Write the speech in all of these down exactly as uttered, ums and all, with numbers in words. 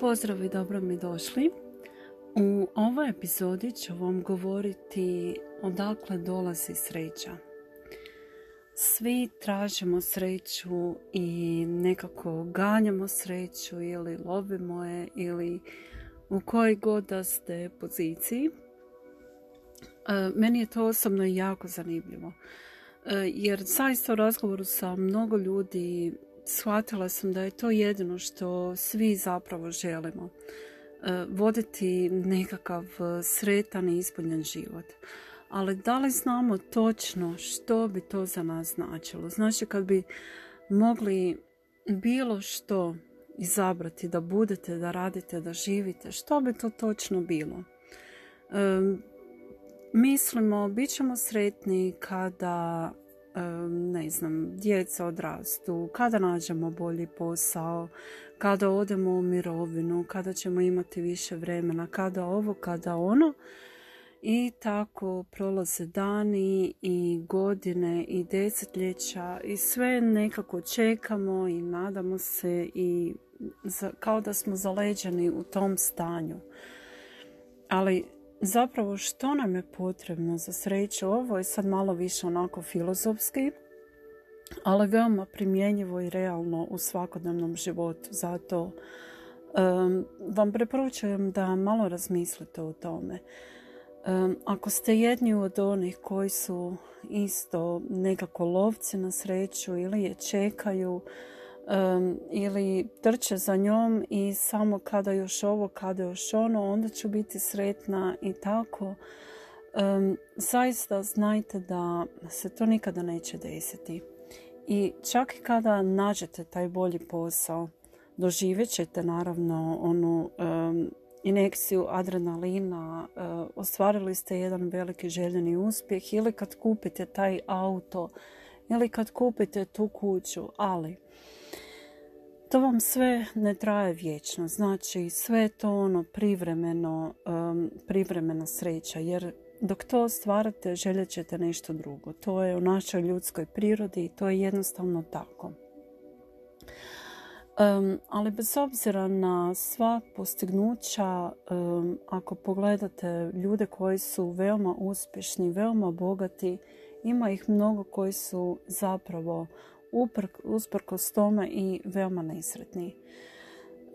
Pozdrav i dobro mi došli. U ovoj epizodi ću vam govoriti odakle dolazi sreća. Svi tražimo sreću i nekako ganjamo sreću ili lovimo je ili u kojoj god da ste poziciji. Meni je to osobno jako zanimljivo jer zaista u razgovoru sa mnogo ljudi shvatila sam da je to jedino što svi zapravo želimo. Voditi nekakav sretan i ispunjen život. Ali da li znamo točno što bi to za nas značilo? Znači, kad bi mogli bilo što izabrati da budete, da radite, da živite, što bi to točno bilo? E, mislimo, bit ćemo sretni kada ne znam, djeca odrastu, kada nađemo bolji posao, kada odemo u mirovinu, kada ćemo imati više vremena, kada ovo, kada ono. I tako prolaze dani i godine i desetljeća i sve nekako čekamo i nadamo se i kao da smo zaleđeni u tom stanju. Ali zapravo što nam je potrebno za sreću? Ovo je sad malo više onako filozofski, ali veoma primjenjivo i realno u svakodnevnom životu. Zato um, vam preporučujem da malo razmislite o tome. Um, ako ste jedni od onih koji su isto nekako lovci na sreću ili je čekaju, Um, ili trče za njom i samo kada još ovo, kada još ono, onda ću biti sretna i tako. Um, zaista znajte da se to nikada neće desiti. I čak i kada nađete taj bolji posao, doživjet ćete naravno onu um, injekciju adrenalina, um, ostvarili ste jedan veliki željeni uspjeh ili kad kupite taj auto ili kad kupite tu kuću, ali to vam sve ne traje vječno, znači sve to ono privremeno, um, privremena sreća, jer dok to stvarate željet ćete nešto drugo. To je u našoj ljudskoj prirodi i to je jednostavno tako. Um, ali bez obzira na sva postignuća, um, ako pogledate ljude koji su veoma uspješni, veoma bogati, ima ih mnogo koji su zapravo usprkos tome i veoma nesretni.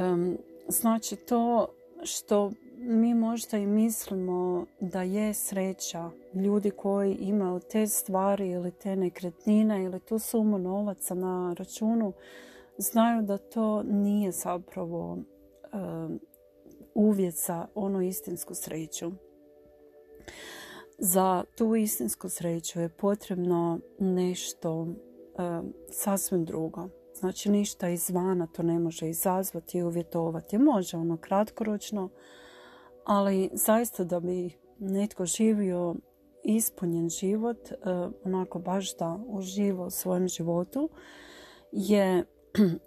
Um, znači to što mi možda i mislimo da je sreća, ljudi koji imaju te stvari ili te nekretnine ili tu sumu novaca na računu, znaju da to nije zapravo um, uvjet za onu istinsku sreću. Za tu istinsku sreću je potrebno nešto sasvim drugo. Znači ništa izvana to ne može izazvati i uvjetovati. Može ono kratkoročno, ali zaista da bi netko živio ispunjen život, onako baš da uživa u svojem životu, je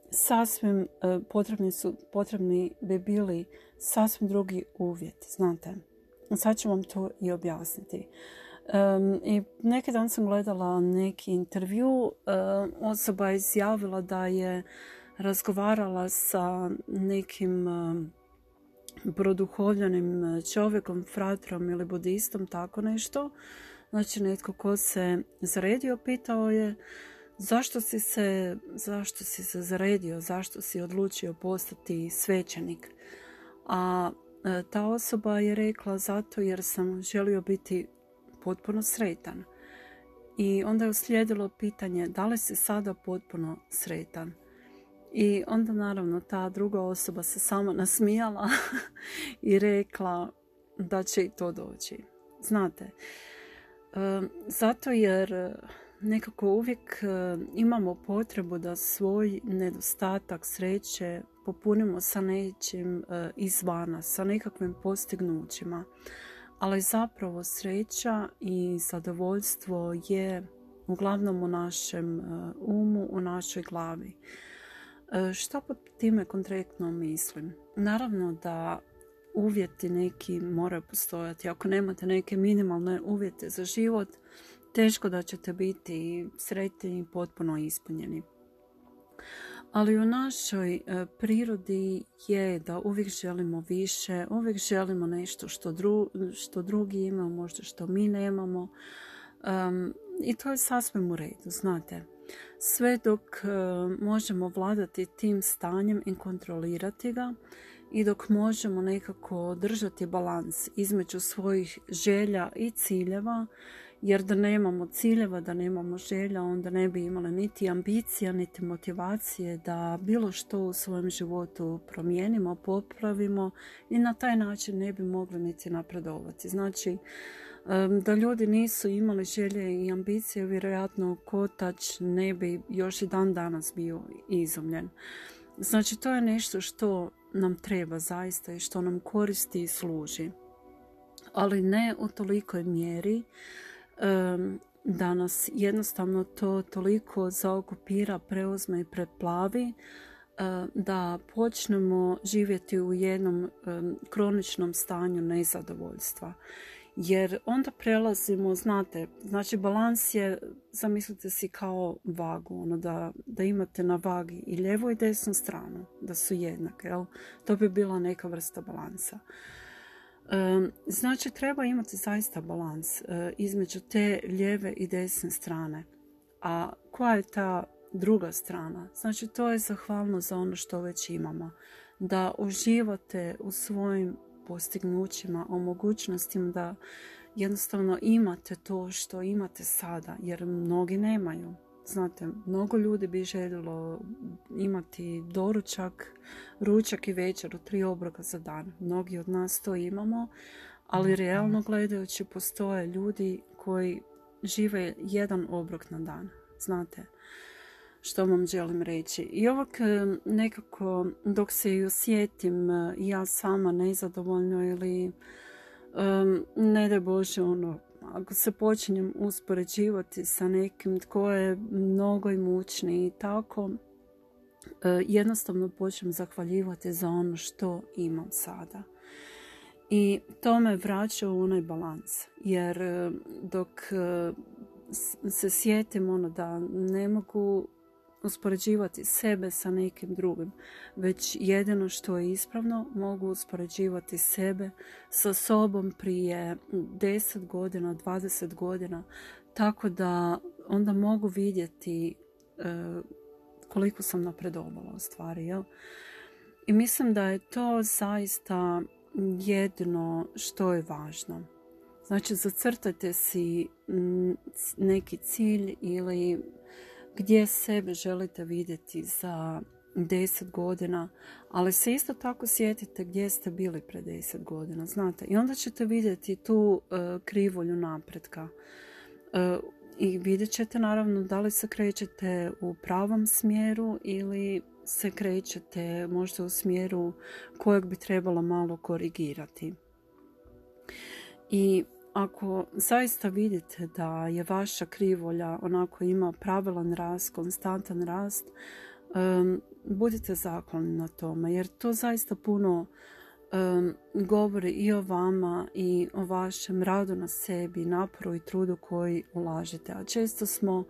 sasvim potrebni, su, potrebni bi bili sasvim drugi uvjeti. Znate, sad ću vam to i objasniti. Um, i neki dan sam gledala neki intervju, um, osoba je izjavila da je razgovarala sa nekim um, produhovljenim čovjekom, fratrom ili budistom, tako nešto. Znači netko ko se zaredio, pitao je zašto si se, zašto si se zaredio, zašto si odlučio postati svećenik. A ta osoba je rekla zato jer sam želio biti potpuno sretan. I onda je uslijedilo pitanje da li si sada potpuno sretan. I onda naravno ta druga osoba se samo nasmijala i rekla da će i to doći. Znate, zato jer nekako uvijek imamo potrebu da svoj nedostatak sreće popunimo sa nečim izvana, sa nekakvim postignućima. Ali zapravo sreća i zadovoljstvo je uglavnom u našem umu, u našoj glavi. Što pod time konkretno mislim? Naravno da uvjeti neki moraju postojati. Ako nemate neke minimalne uvjete za život, teško da ćete biti sretni i potpuno ispunjeni. ali u našoj prirodi je da uvijek želimo više, uvijek želimo nešto što, dru, što drugi imaju, možda što mi nemamo. Um, I to je sasvim u redu, znate. Sve dok uh, možemo vladati tim stanjem i kontrolirati ga i dok možemo nekako držati balans između svojih želja i ciljeva, jer da nemamo ciljeva, da nemamo želja, onda ne bi imali niti ambicija, niti motivacije da bilo što u svojem životu promijenimo, popravimo i na taj način ne bi mogli niti napredovati. Znači, da ljudi nisu imali želje i ambicije, vjerojatno kotač ne bi još i dan danas bio izumljen. Znači, to je nešto što nam treba zaista i što nam koristi i služi, ali ne u tolikoj mjeri da nas jednostavno to toliko zaokupira, preuzme i preplavi da počnemo živjeti u jednom kroničnom stanju nezadovoljstva. Jer onda prelazimo, znate, znači balans je, zamislite si kao vagu, ono da, da imate na vagi i lijevu i desnu stranu, da su jednake, jel? To bi bila neka vrsta balansa. Znači, treba imati zaista balans između te lijeve i desne strane. A koja je ta druga strana? Znači, to je zahvalno za ono što već imamo. Da uživate u svojim postignućima, o mogućnostima da jednostavno imate to što imate sada, jer mnogi nemaju. Znate, mnogo ljudi bi željelo imati doručak, ručak i večer u tri obroka za dan. Mnogi od nas to imamo, ali realno gledajući postoje ljudi koji žive jedan obrok na dan. Znate što vam želim reći. I ovak nekako dok se i osjetim ja sama nezadovoljno ili um, ne daj Bože ono, ako se počinjem uspoređivati sa nekim tko je mnogo imućniji i tako, jednostavno počnem zahvaljivati za ono što imam sada. I to me vraća u onaj balans. Jer dok se sjetim ono da ne mogu uspoređivati sebe sa nekim drugim, već jedino što je ispravno, mogu uspoređivati sebe sa sobom prije deset godina, dvadeset godina, tako da onda mogu vidjeti e, koliko sam napredovala u stvari. Jel? I mislim da je to zaista jedino što je važno. Znači, zacrtajte si neki cilj ili gdje sebe želite vidjeti za deset godina, ali se isto tako sjetite gdje ste bili pre deset godina, znate. I onda ćete vidjeti tu uh, krivolju napretka uh, i vidjet ćete naravno da li se krećete u pravom smjeru ili se krećete možda u smjeru kojeg bi trebalo malo korigirati. I ako zaista vidite da je vaša krivolja onako ima pravilan rast, konstantan rast, um, budite zahvalni na tome, jer to zaista puno um, govori i o vama i o vašem radu na sebi, naporu i trudu koji ulažete. A često smo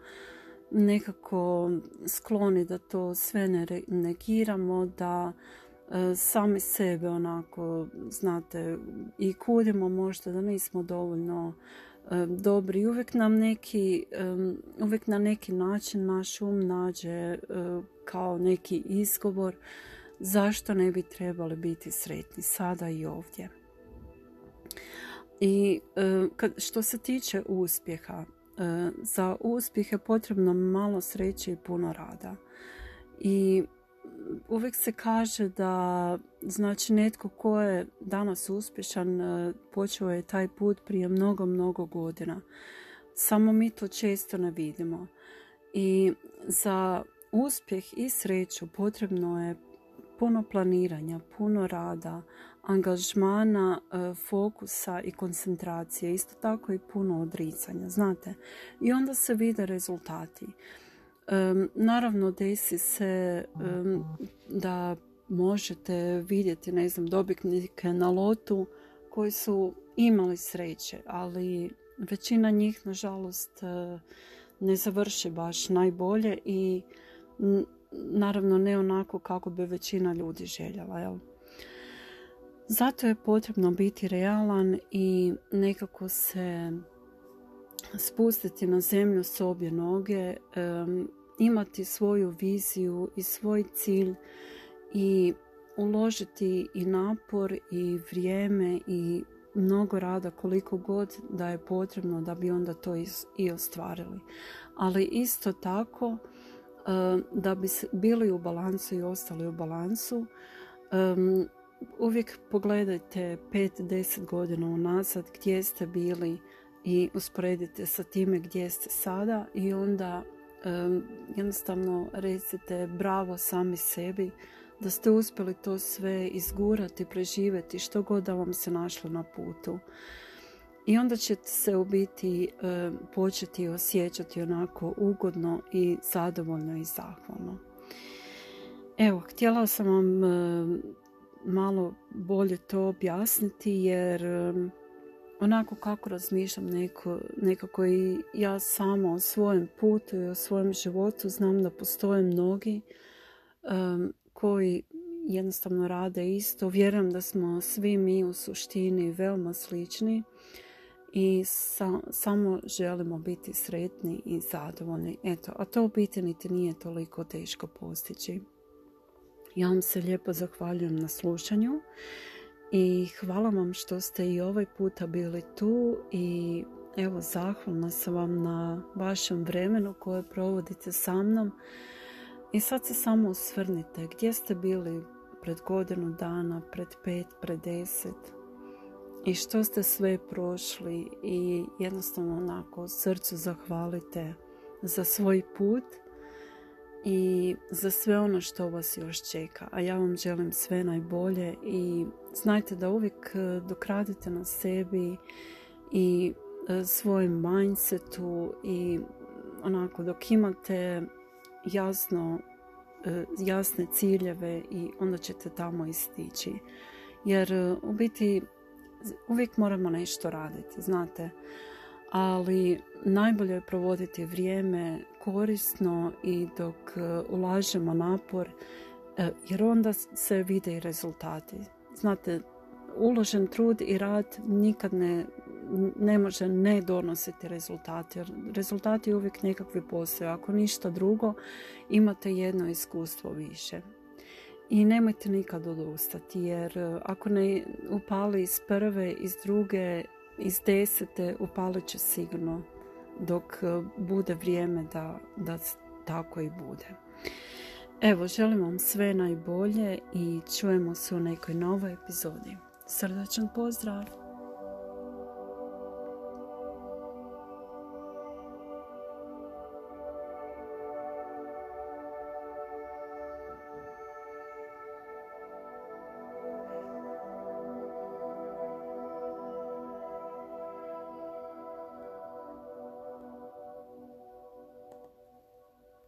nekako skloni da to sve ne negiramo, da sami sebe onako, znate, i kudimo možda da nismo dovoljno dobri. Uvijek nam neki, uvijek na neki način naš um nađe kao neki izgovor zašto ne bi trebali biti sretni sada i ovdje. I što se tiče uspjeha, za uspjeh je potrebno malo sreće i puno rada. I uvijek se kaže da, znači, netko ko je danas uspješan počeo je taj put prije mnogo, mnogo godina. Samo mi to često ne vidimo. I za uspjeh i sreću potrebno je puno planiranja, puno rada, angažmana, fokusa i koncentracije. Isto tako i puno odricanja, znate. I onda se vide rezultati. Um, naravno, desi se um, da možete vidjeti, ne znam, dobitnike na lotu koji su imali sreće, ali većina njih, nažalost, ne završi baš najbolje i naravno ne onako kako bi većina ljudi željela, jel? Zato je potrebno biti realan i nekako se spustiti na zemlju s obje noge, um, imati svoju viziju i svoj cilj i uložiti i napor i vrijeme i mnogo rada koliko god da je potrebno da bi onda to i ostvarili. Ali isto tako da bi bili u balansu i ostali u balansu, uvijek pogledajte pet do deset godina unazad gdje ste bili i usporedite sa time gdje ste sada i onda jednostavno recite bravo sami sebi da ste uspjeli to sve izgurati, preživjeti, što god da vam se našlo na putu. I onda ćete se u biti e, početi osjećati onako ugodno i zadovoljno i zahvalno. Evo, htjela sam vam e, malo bolje to objasniti jer e, onako kako razmišljam neko, nekako i ja sama o svojem putu i o svojem životu, znam da postoje mnogi e, koji jednostavno rade isto. Vjerujem da smo svi mi u suštini veoma slični i sa, samo želimo biti sretni i zadovoljni. Eto, a to u biti niti nije toliko teško postići. Ja vam se lijepo zahvaljujem na slušanju i hvala vam što ste i ovaj puta bili tu i evo, zahvalna sam vam na vašem vremenu koje provodite sa mnom. I sad se samo osvrnite gdje ste bili pred godinu dana, pred pet, pred deset i što ste sve prošli i jednostavno onako srcu zahvalite za svoj put i za sve ono što vas još čeka. A ja vam želim sve najbolje i znajte da uvijek dok radite na sebi i svojem mindsetu i onako dok imate jasno, jasne ciljeve i onda ćete tamo i stići. Jer u biti uvijek moramo nešto raditi, znate. Ali najbolje je provoditi vrijeme korisno i dok ulažemo napor, jer onda se vide i rezultati. Znate, uložen trud i rad nikad ne, ne može ne donositi rezultate, jer rezultati uvijek nekakvi postoje. Ako ništa drugo, imate jedno iskustvo više. I nemojte nikad odustati, jer ako ne upali iz prve, iz druge, iz desete, upalit će sigurno dok bude vrijeme da, da tako i bude. Evo, želim vam sve najbolje i čujemo se u nekoj novoj epizodi. Srdačan pozdrav!